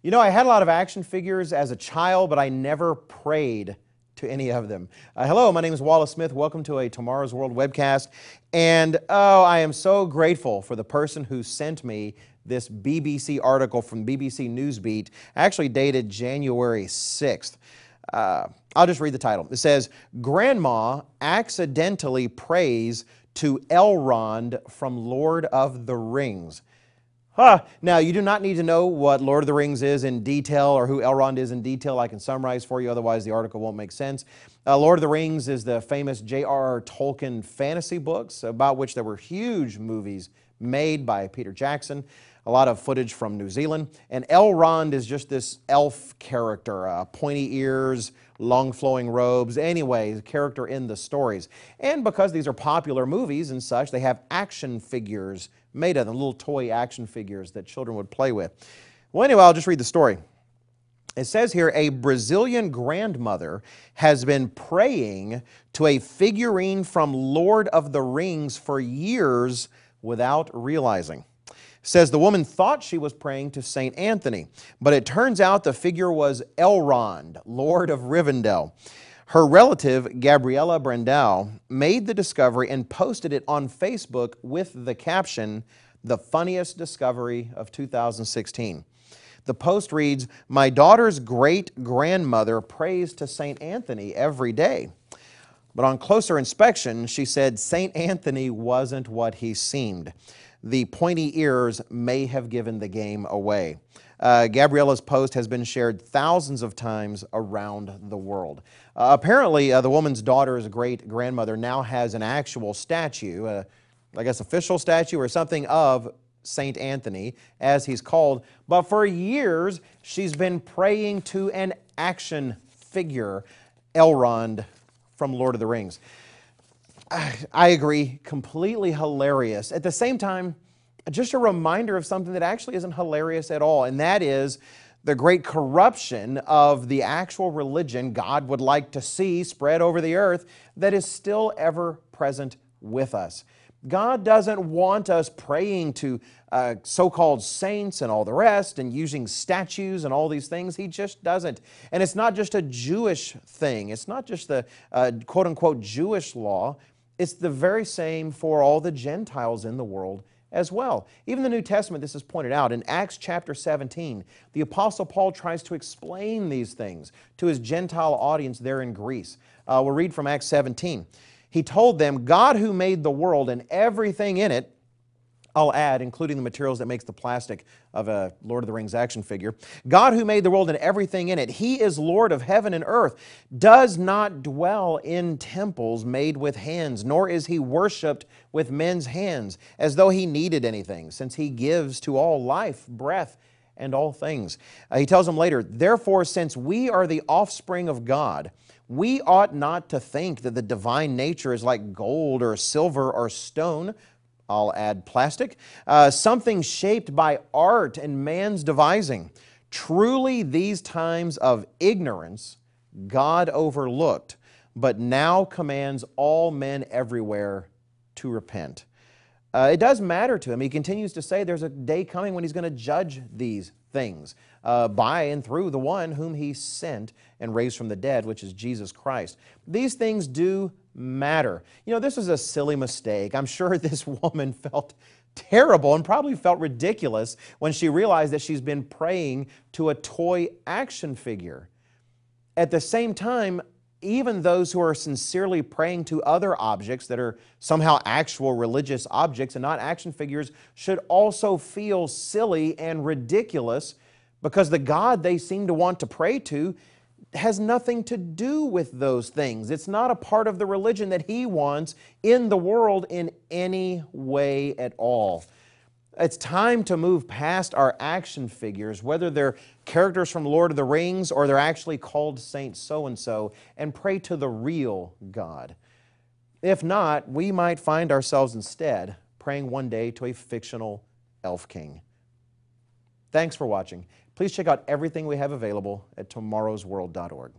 You know, I had a lot of action figures as a child, but I never prayed to any of them. Hello, my name is Wallace Smith. Welcome to a Tomorrow's World webcast. And oh, I am so grateful for the person who sent me this BBC article from BBC Newsbeat, actually dated January 6th. I'll just read the title. It says, Grandma accidentally prays to Elrond from Lord of the Rings. Huh. Now, you do not need to know what Lord of the Rings is in detail or who Elrond is in detail. I can summarize for you, otherwise the article won't make sense. Lord of the Rings is the famous J.R.R. Tolkien fantasy books, about which there were huge movies made by Peter Jackson. A lot of footage from New Zealand. And Elrond is just this elf character, pointy ears, long flowing robes. Anyway, character in the stories. And because these are popular movies and such, they have action figures made of them, little toy action figures that children would play with. Well, anyway, I'll just read the story. It says here, a Brazilian grandmother has been praying to a figurine from Lord of the Rings for years without realizing. Says the woman thought she was praying to Saint Anthony, but it turns out the figure was Elrond, Lord of Rivendell. Her relative, Gabriela Brandau, made the discovery and posted it on Facebook with the caption, "The funniest discovery of 2016." The post reads, "My daughter's great-grandmother prays to Saint Anthony every day." But on closer inspection, she said Saint Anthony wasn't what he seemed. The pointy ears may have given the game away. Gabriela's post has been shared thousands of times around the world. Apparently, the woman's daughter's great-grandmother now has an actual statue, I guess official statue or something, of Saint Anthony, as he's called. But for years, she's been praying to an action figure, Elrond from Lord of the Rings. I agree, completely hilarious. At the same time, just a reminder of something that actually isn't hilarious at all, and that is the great corruption of the actual religion God would like to see spread over the earth that is still ever present with us. God doesn't want us praying to so-called saints and all the rest and using statues and all these things. He just doesn't. And it's not just a Jewish thing. It's not just the quote-unquote Jewish law. It's the very same for all the Gentiles in the world as well. Even the New Testament, this is pointed out. In Acts chapter 17, the Apostle Paul tries to explain these things to his Gentile audience there in Greece. We'll read from Acts 17. He told them, God who made the world and everything in it, I'll add, including the materials that makes the plastic of a Lord of the Rings action figure, God who made the world and everything in it, He is Lord of heaven and earth, does not dwell in temples made with hands, nor is He worshipped with men's hands, as though He needed anything, since He gives to all life, breath, and all things. He tells them later, therefore, since we are the offspring of God, we ought not to think that the divine nature is like gold or silver or stone, I'll add plastic, something shaped by art and man's devising. Truly these times of ignorance God overlooked, but now commands all men everywhere to repent. It does matter to Him. He continues to say there's a day coming when He's going to judge these things by and through the one whom He sent and raised from the dead, which is Jesus Christ. These things do matter. You know, this is a silly mistake. I'm sure this woman felt terrible and probably felt ridiculous when she realized that she's been praying to a toy action figure. At the same time, even those who are sincerely praying to other objects that are somehow actual religious objects and not action figures should also feel silly and ridiculous because the God they seem to want to pray to has nothing to do with those things. It's not a part of the religion that He wants in the world in any way at all. It's time to move past our action figures, whether they're characters from Lord of the Rings or they're actually called Saint so-and-so, and pray to the real God. If not, we might find ourselves instead praying one day to a fictional elf king. Thanks for watching. Please check out everything we have available at TomorrowsWorld.org.